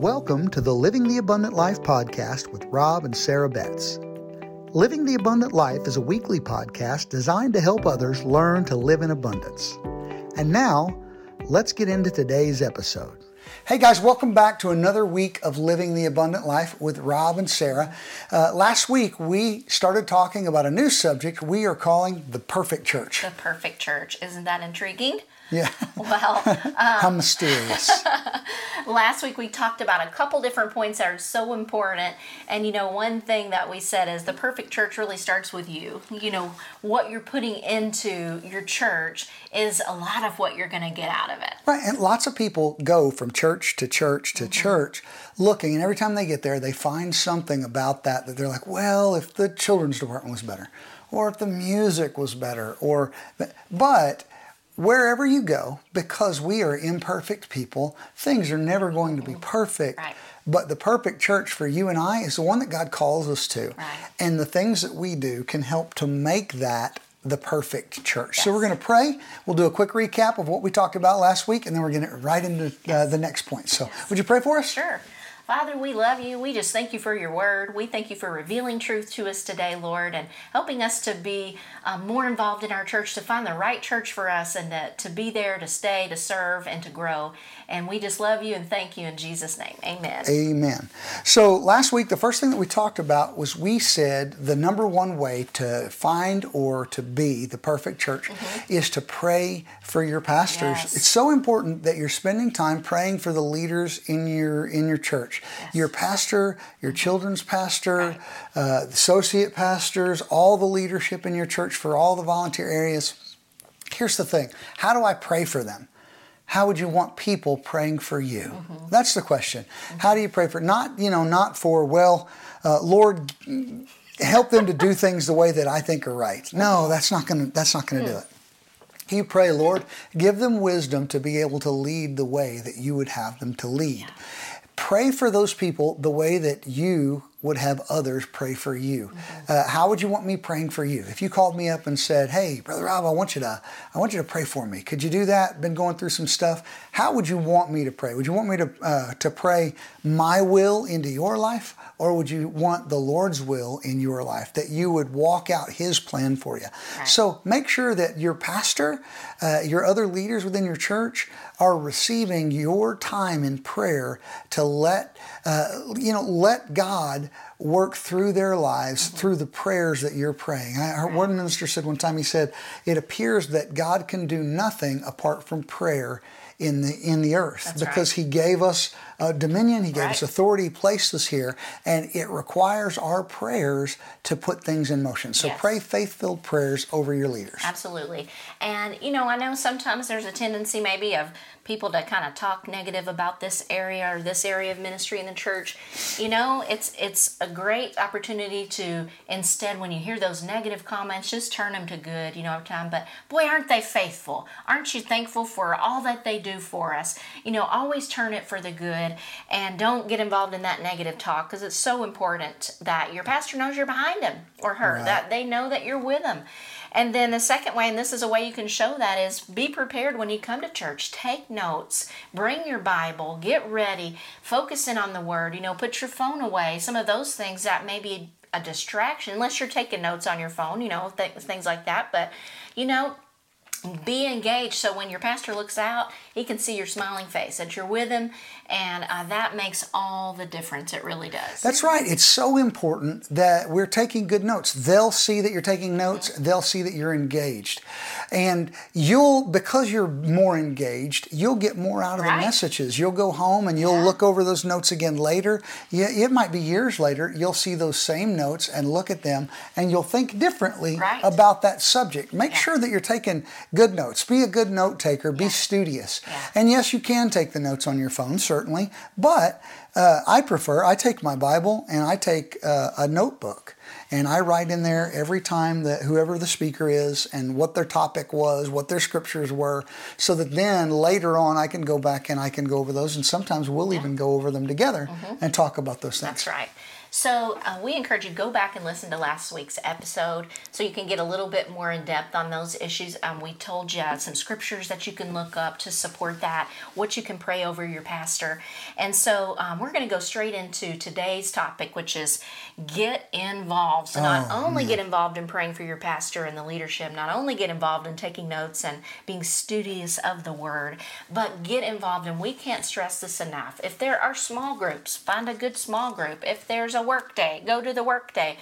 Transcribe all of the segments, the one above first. Welcome to the Living the Abundant Life podcast with Rob and Sarah Betts. Living the Abundant Life is a weekly podcast designed to help others learn to live in abundance. And now, let's get into today's episode. Hey guys, welcome back to another week of Living the Abundant Life with Rob and Sarah. Last week, we started talking about a new subject we are calling the Perfect Church. The Perfect Church. Isn't that intriguing? Yeah. Well. How mysterious. Last week, we talked about a couple different points that are so important. And, one thing that we said is the Perfect Church really starts with you. What you're putting into your church is a lot of what you're going to get out of it. Right. And lots of people go from church to church to church looking, and every time they get there, they find something about that they're like, well, if the children's department was better, or if the music was better, but wherever you go, because we are imperfect people, things are never going to be perfect. Right. But the perfect church for you and I is the one that God calls us to. Right. And the things that we do can help to make that the perfect church. Yes. So we're going to pray. We'll do a quick recap of what we talked about last week, and then we're going to right into the next point. So would you pray for us? Sure. Father, we love you. We just thank you for your word. We thank you for revealing truth to us today, Lord, and helping us to be more involved in our church, to find the right church for us, and to be there, to stay, to serve, and to grow. And we just love you and thank you in Jesus' name. Amen. Amen. So last week, the first thing that we talked about was we said the number one way to find or to be the perfect church is to pray for your pastors. Yes. It's so important that you're spending time praying for the leaders in your church. Yes. Your pastor, your children's pastor, right. Associate pastors, all the leadership in your church for all the volunteer areas. Here's the thing. How do I pray for them? How would you want people praying for you? Mm-hmm. That's the question. Mm-hmm. How do you pray for, Lord, help them to do things the way that I think are right. No, that's not going to do it. You pray, Lord, give them wisdom to be able to lead the way that you would have them to lead. Yeah. Pray for those people the way that you would have others pray for you. How would you want me praying for you? If you called me up and said, "Hey, Brother Rob, I want you to pray for me. Could you do that? Been going through some stuff." How would you want me to pray? Would you want me to pray my will into your life, or would you want the Lord's will in your life, that you would walk out His plan for you? Right. So make sure that your pastor, your other leaders within your church, are receiving your time in prayer to let God work through their lives through the prayers that you're praying. I heard one minister said one time, he said, it appears that God can do nothing apart from prayer in the earth. That's because He gave us dominion, He gave us authority, placed us here, and it requires our prayers to put things in motion. So pray faith-filled prayers over your leaders. Absolutely. And, I know sometimes there's a tendency maybe of people to kind of talk negative about this area or this area of ministry in the church. It's a great opportunity to, instead, when you hear those negative comments, just turn them to good, over time. But boy, aren't they faithful? Aren't you thankful for all that they do for us? Always turn it for the good, and don't get involved in that negative talk, because it's so important that your pastor knows you're behind him or her, right, that they know that you're with them. And then the second way, and this is a way you can show that, is be prepared when you come to church. Take notes, bring your Bible, get ready, focus in on the Word, put your phone away. Some of those things that may be a distraction, unless you're taking notes on your phone, things like that. But, be engaged, so when your pastor looks out, he can see your smiling face, that you're with him, and that makes all the difference. It really does. That's right. It's so important that we're taking good notes. They'll see that you're taking notes. Mm-hmm. They'll see that you're engaged. And because you're more engaged, you'll get more out of the messages. You'll go home and you'll look over those notes again later. Yeah, it might be years later. You'll see those same notes and look at them, and you'll think differently about that subject. Make sure that you're taking good notes. Be a good note taker. Be studious. Yeah. And yes, you can take the notes on your phone, certainly, but I take my Bible and I take a notebook. And I write in there every time that whoever the speaker is and what their topic was, what their scriptures were, so that then later on I can go back and I can go over those. And sometimes we'll even go over them together and talk about those things. That's right. So we encourage you to go back and listen to last week's episode so you can get a little bit more in depth on those issues. We told you some scriptures that you can look up to support that, what you can pray over your pastor. And so we're going to go straight into today's topic, which is get involved. So not only get involved in praying for your pastor and the leadership, not only get involved in taking notes and being studious of the word, but get involved. And we can't stress this enough. If there are small groups, find a good small group. If there's a workday, go to the workday.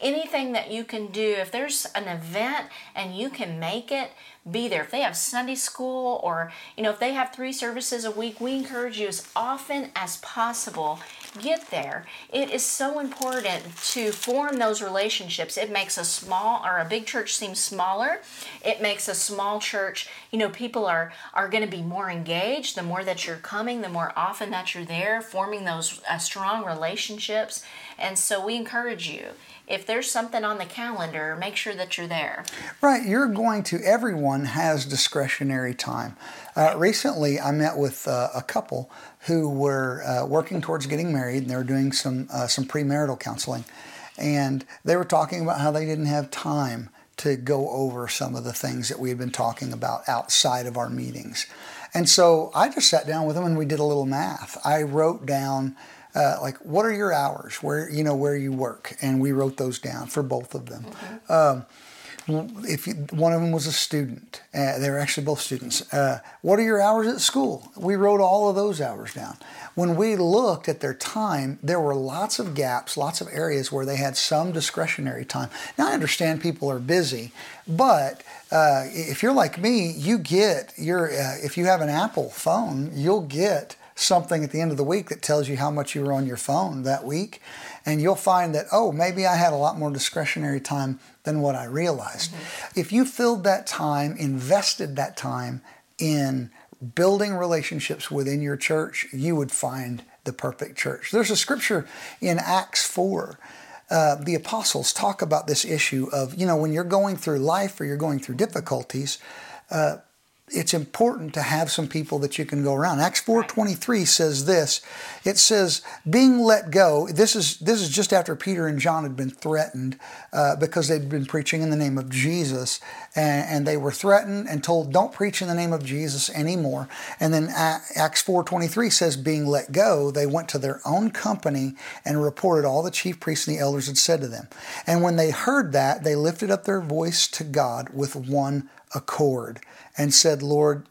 Anything that you can do, if there's an event and you can make it, be there. If they have Sunday school or, you know, if they have 3 services a week, we encourage you as often as possible, get there. It is so important to form those relationships. It makes a small or a big church seem smaller. It makes a small church, you know, people are going to be more engaged. The more that you're coming, the more often that you're there, forming those strong relationships. And so we encourage you, if there's something on the calendar, make sure that you're there. Right. You're going to, everyone has discretionary time. Recently, I met with a couple who were working towards getting married, and they were doing some premarital counseling. And they were talking about how they didn't have time to go over some of the things that we had been talking about outside of our meetings. And so I just sat down with them and we did a little math. I wrote down what are your hours, where you work, and we wrote those down for both of them. One of them was a student. They were actually both students. What are your hours at school? We wrote all of those hours down. When we looked at their time, there were lots of gaps, lots of areas where they had some discretionary time. Now, I understand people are busy, but if you're like me, you get your if you have an Apple phone, you'll get something at the end of the week that tells you how much you were on your phone that week. And you'll find that, maybe I had a lot more discretionary time than what I realized. If you filled that time, invested that time in building relationships within your church, you would find the perfect church. There's a scripture in Acts 4. The apostles talk about this issue of, when you're going through life or you're going through difficulties, it's important to have some people that you can go around. Acts 4:23 says this. It says, being let go, this is just after Peter and John had been threatened because they'd been preaching in the name of Jesus. And they were threatened and told, don't preach in the name of Jesus anymore. And then Acts 4:23 says, being let go, they went to their own company and reported all the chief priests and the elders had said to them. And when they heard that, they lifted up their voice to God with one accord and said, Lord,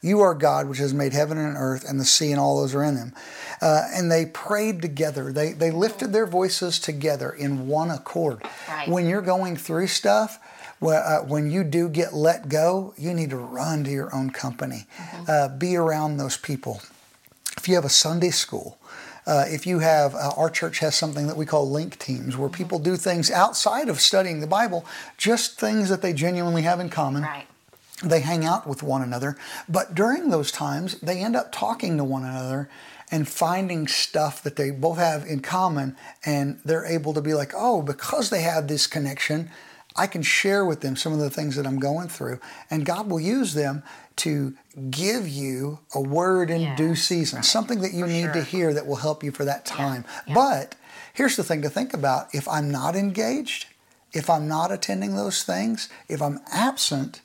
you are God, which has made heaven and earth and the sea and all those are in them. And they prayed together. They lifted their voices together in one accord. Right. When you're going through stuff, when you do get let go, you need to run to your own company. Be around those people. If you have a Sunday school, if you have, our church has something that we call link teams, where people do things outside of studying the Bible, just things that they genuinely have in common. Right. They hang out with one another, but during those times, they end up talking to one another and finding stuff that they both have in common, and they're able to be like, because they have this connection, I can share with them some of the things that I'm going through, and God will use them to give you a word in due season, something that you need to hear that will help you for that time. But here's the thing to think about. If I'm not engaged, if I'm not attending those things, if I'm absent,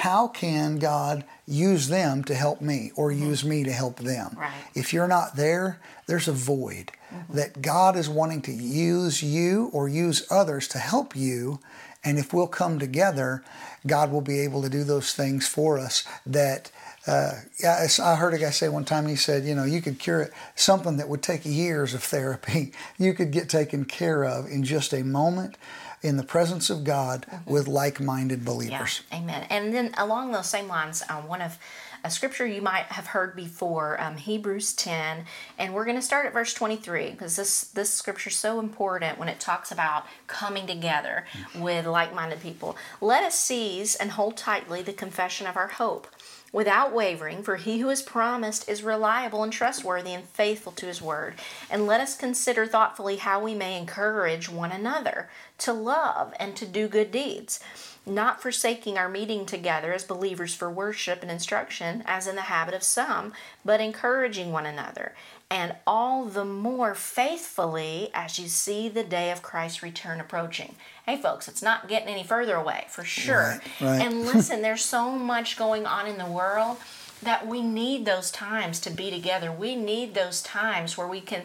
how can God use them to help me or use me to help them? Right. If you're not there, there's a void that God is wanting to use you or use others to help you. And if we'll come together, God will be able to do those things for us that I heard a guy say one time, he said, you could cure it, something that would take years of therapy. You could get taken care of in just a moment in the presence of God with like-minded believers. Yeah. Amen. And then along those same lines, one of a scripture you might have heard before, Hebrews 10, and we're going to start at verse 23 because this scripture is so important when it talks about coming together with like-minded people. Let us seize and hold tightly the confession of our hope without wavering, for he who is promised is reliable and trustworthy and faithful to his word. And let us consider thoughtfully how we may encourage one another to love and to do good deeds, not forsaking our meeting together as believers for worship and instruction, as in the habit of some, but encouraging one another, and all the more faithfully as you see the day of Christ's return approaching. Hey folks, it's not getting any further away, for sure. Right. And listen, there's so much going on in the world that we need those times to be together. We need those times where we can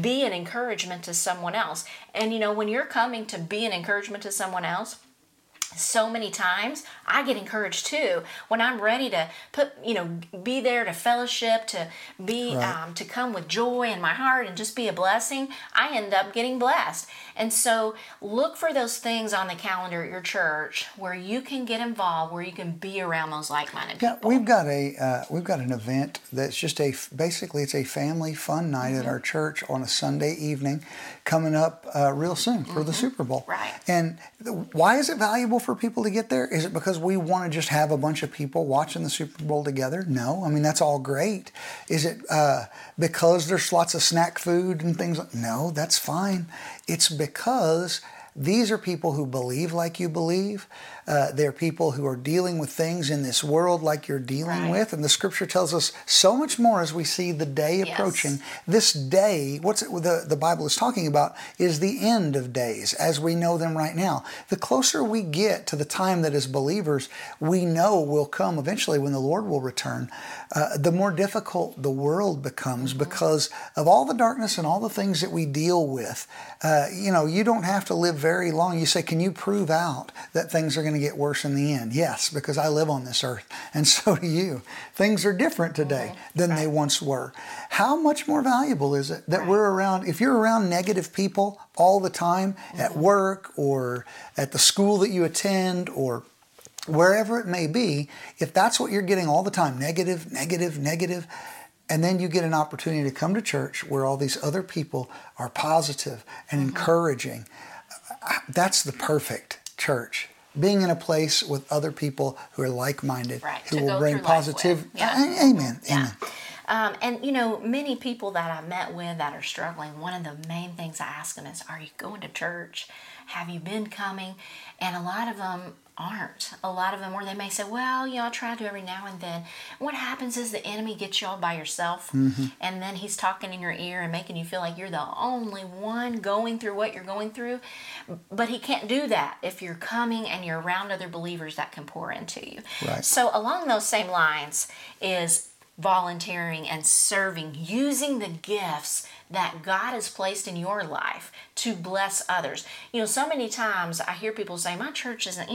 be an encouragement to someone else. And you know, when you're coming to be an encouragement to someone else, so many times I get encouraged too when I'm ready to put, be there to fellowship, to be, right, to come with joy in my heart and just be a blessing. I end up getting blessed. And so look for those things on the calendar at your church where you can get involved, where you can be around those like-minded people. We've got an event that's just basically it's a family fun night at our church on a Sunday evening coming up real soon for the Super Bowl. Right. And why is it valuable for people to get there? Is it because we want to just have a bunch of people watching the Super Bowl together? No. I mean, that's all great. Is it because there's lots of snack food and things? No, that's fine. It's because these are people who believe like you believe. They're people who are dealing with things in this world like you're dealing with. And the scripture tells us so much more as we see the day approaching. This day, the Bible is talking about is the end of days as we know them right now. The closer we get to the time that as believers we know will come eventually when the Lord will return, the more difficult the world becomes because of all the darkness and all the things that we deal with. You don't have to live very long. You say, can you prove out that things are going to get worse in the end? Yes, because I live on this earth, and so do you. Things are different today than they once were. How much more valuable is it that we're around? If you're around negative people all the time at work or at the school that you attend or wherever it may be, if that's what you're getting all the time, negative, negative, negative, and then you get an opportunity to come to church where all these other people are positive and encouraging. That's the perfect church. Being in a place with other people who are like-minded, who will bring positive. Amen. And many people that I met with that are struggling, one of the main things I ask them is, are you going to church? Have you been coming? And a lot of them aren't. A lot of them, or they may say, well, I try to every now and then. And what happens is the enemy gets you all by yourself, and then he's talking in your ear and making you feel like you're the only one going through what you're going through. But he can't do that if you're coming and you're around other believers that can pour into you. Right. So along those same lines is volunteering and serving, using the gifts that God has placed in your life to bless others. So many times I hear people say, my church isn't,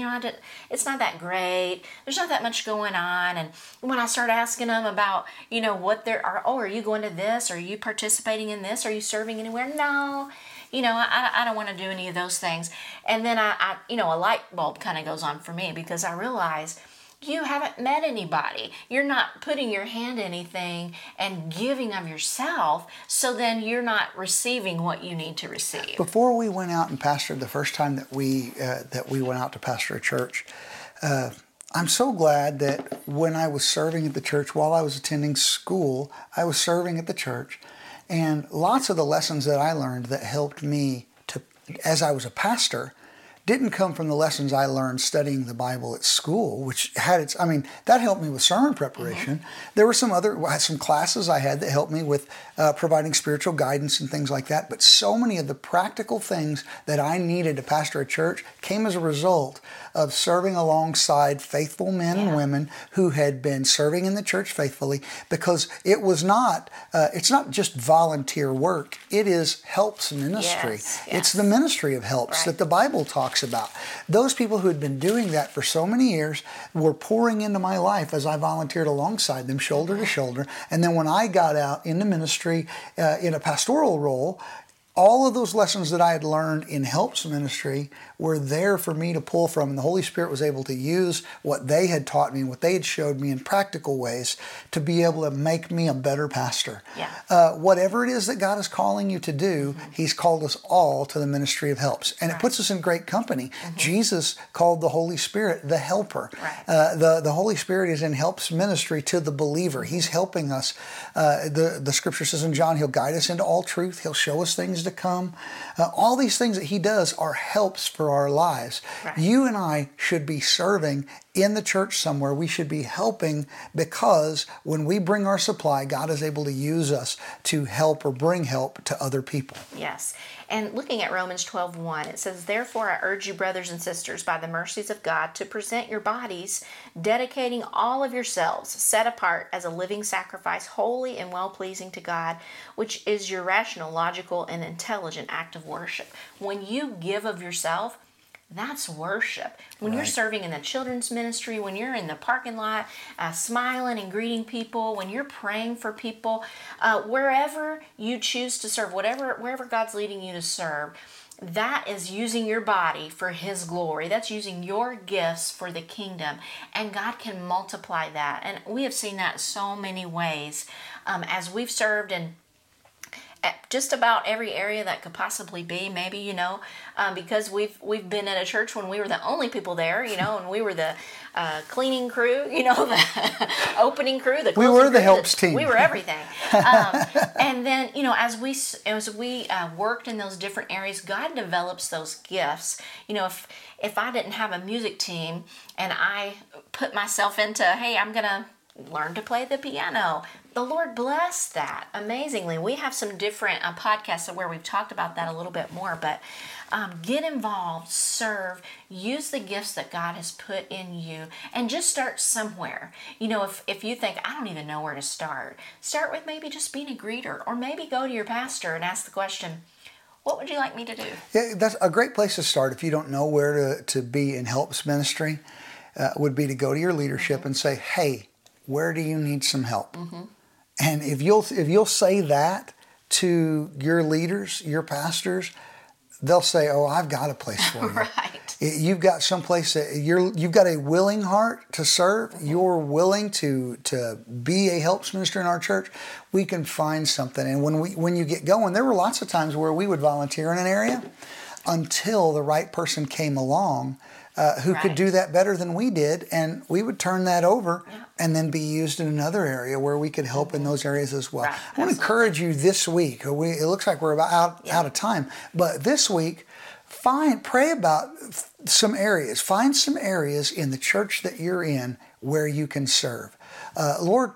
it's not that great. There's not that much going on. And when I start asking them about, what there are, are you going to this? Are you participating in this? Are you serving anywhere? No. I don't want to do any of those things. And then I a light bulb kind of goes on for me because I realize you haven't met anybody. You're not putting your hand to anything and giving of yourself, so then you're not receiving what you need to receive. Before we went out and pastored, the first time that we went out to pastor a church, I'm so glad that when I was serving at the church while I was attending school, I was serving at the church, and lots of the lessons that I learned that helped me to, as I was a pastor, didn't come from the lessons I learned studying the Bible at school, which had its, that helped me with sermon preparation. There were some classes I had that helped me with providing spiritual guidance and things like that. But so many of the practical things that I needed to pastor a church came as a result of serving alongside faithful men and women who had been serving in the church faithfully, because it was not, it's not just volunteer work. It is helps ministry. It's the ministry of helps that the Bible talks about. Those people who had been doing that for so many years were pouring into my life as I volunteered alongside them, shoulder to shoulder. And then when I got out into ministry in a pastoral role, all of those lessons that I had learned in Helps Ministry were there for me to pull from. And the Holy Spirit was able to use what they had taught me and what they had showed me in practical ways to be able to make me a better pastor. Yeah. Whatever it is that God is calling you to do, mm-hmm. He's called us all to the ministry of helps. And right. It puts us in great company. Mm-hmm. Jesus called the Holy Spirit the helper. Right. The Holy Spirit is in helps ministry to the believer. He's helping us. The scripture says in John, He'll guide us into all truth. He'll show us things to come. All these things that He does are helps for our lives. Right. You and I should be serving in the church somewhere. We should be helping, because when we bring our supply, God is able to use us to help or bring help to other people. Yes. And looking at Romans 12:1, it says, "Therefore I urge you, brothers and sisters, by the mercies of God, to present your bodies, dedicating all of yourselves, set apart as a living sacrifice, holy and well-pleasing to God, which is your rational, logical, and intelligent act of worship." When you give of yourself, that's worship. When right. You're serving in the children's ministry, when you're in the parking lot, smiling and greeting people, when you're praying for people, wherever you choose to serve, wherever God's leading you to serve, that is using your body for His glory. That's using your gifts for the kingdom. And God can multiply that. And we have seen that so many ways as we've served in just about every area that could possibly be. Maybe, because we've been at a church when we were the only people there, and we were the cleaning crew, the opening crew, the closing crew. We were the helps team. We were everything. And then, as we worked in those different areas, God develops those gifts. If I didn't have a music team and I put myself into, hey, I'm going to learn to play the piano, the Lord blessed that amazingly. We have some different podcasts where we've talked about that a little bit more, but get involved, serve, use the gifts that God has put in you, and just start somewhere. If you think, I don't even know where to start with maybe just being a greeter, or maybe go to your pastor and ask the question, what would you like me to do? Yeah, that's a great place to start if you don't know where to be in helps ministry, would be to go to your leadership mm-hmm. and say, hey, where do you need some help? Mm-hmm. And if you'll say that to your leaders, your pastors, they'll say, "Oh, I've got a place for you." Right. You've got some place that you've got a willing heart to serve. Mm-hmm. You're willing to be a helps minister in our church. We can find something. And when you get going, there were lots of times where we would volunteer in an area until the right person came along. Who right. could do that better than we did, and we would turn that over yeah. and then be used in another area where we could help mm-hmm. in those areas as well. Right. I Absolutely. Want to encourage you this week. It looks like we're about out of time, but this week, pray about some areas. Find some areas in the church that you're in where you can serve. Lord,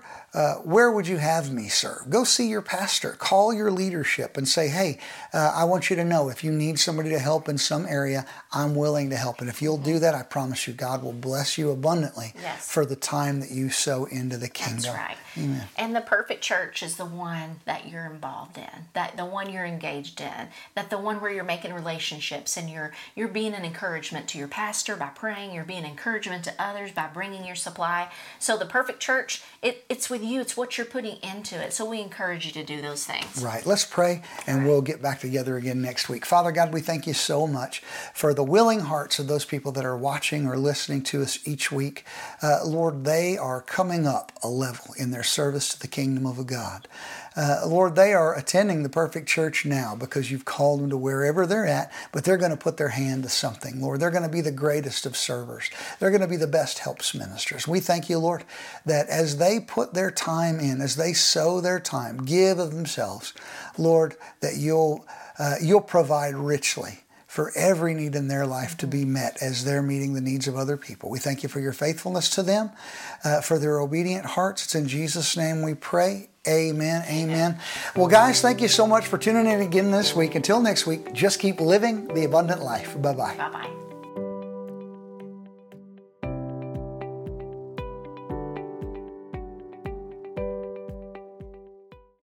where would you have me serve? Go see your pastor. Call your leadership and say, hey, I want you to know if you need somebody to help in some area, I'm willing to help. And if you'll do that, I promise you, God will bless you abundantly yes. for the time that you sow into the kingdom. That's right. Amen. And the perfect church is the one that you're involved in, that the one you're engaged in, that the one where you're making relationships and you're being an encouragement to your pastor by praying, you're being an encouragement to others by bringing your supply. So the perfect church, it's with you. It's what you're putting into it. So we encourage you to do those things. Right. Let's pray, and we'll get back together again next week. Father God, we thank you so much for the willing hearts of those people that are watching or listening to us each week. Lord, they are coming up a level in their service to the kingdom of God. Lord, they are attending the perfect church now because you've called them to wherever they're at, but they're going to put their hand to something. Lord, they're going to be the greatest of servers. They're going to be the best helps ministers. We thank you, Lord, that as they put their time in, as they sow their time, give of themselves, Lord, that you'll provide richly for every need in their life to be met as they're meeting the needs of other people. We thank you for your faithfulness to them, for their obedient hearts. It's in Jesus' name we pray. Amen. Amen. Well, guys, thank you so much for tuning in again this week. Until next week, just keep living the abundant life. Bye-bye. Bye-bye.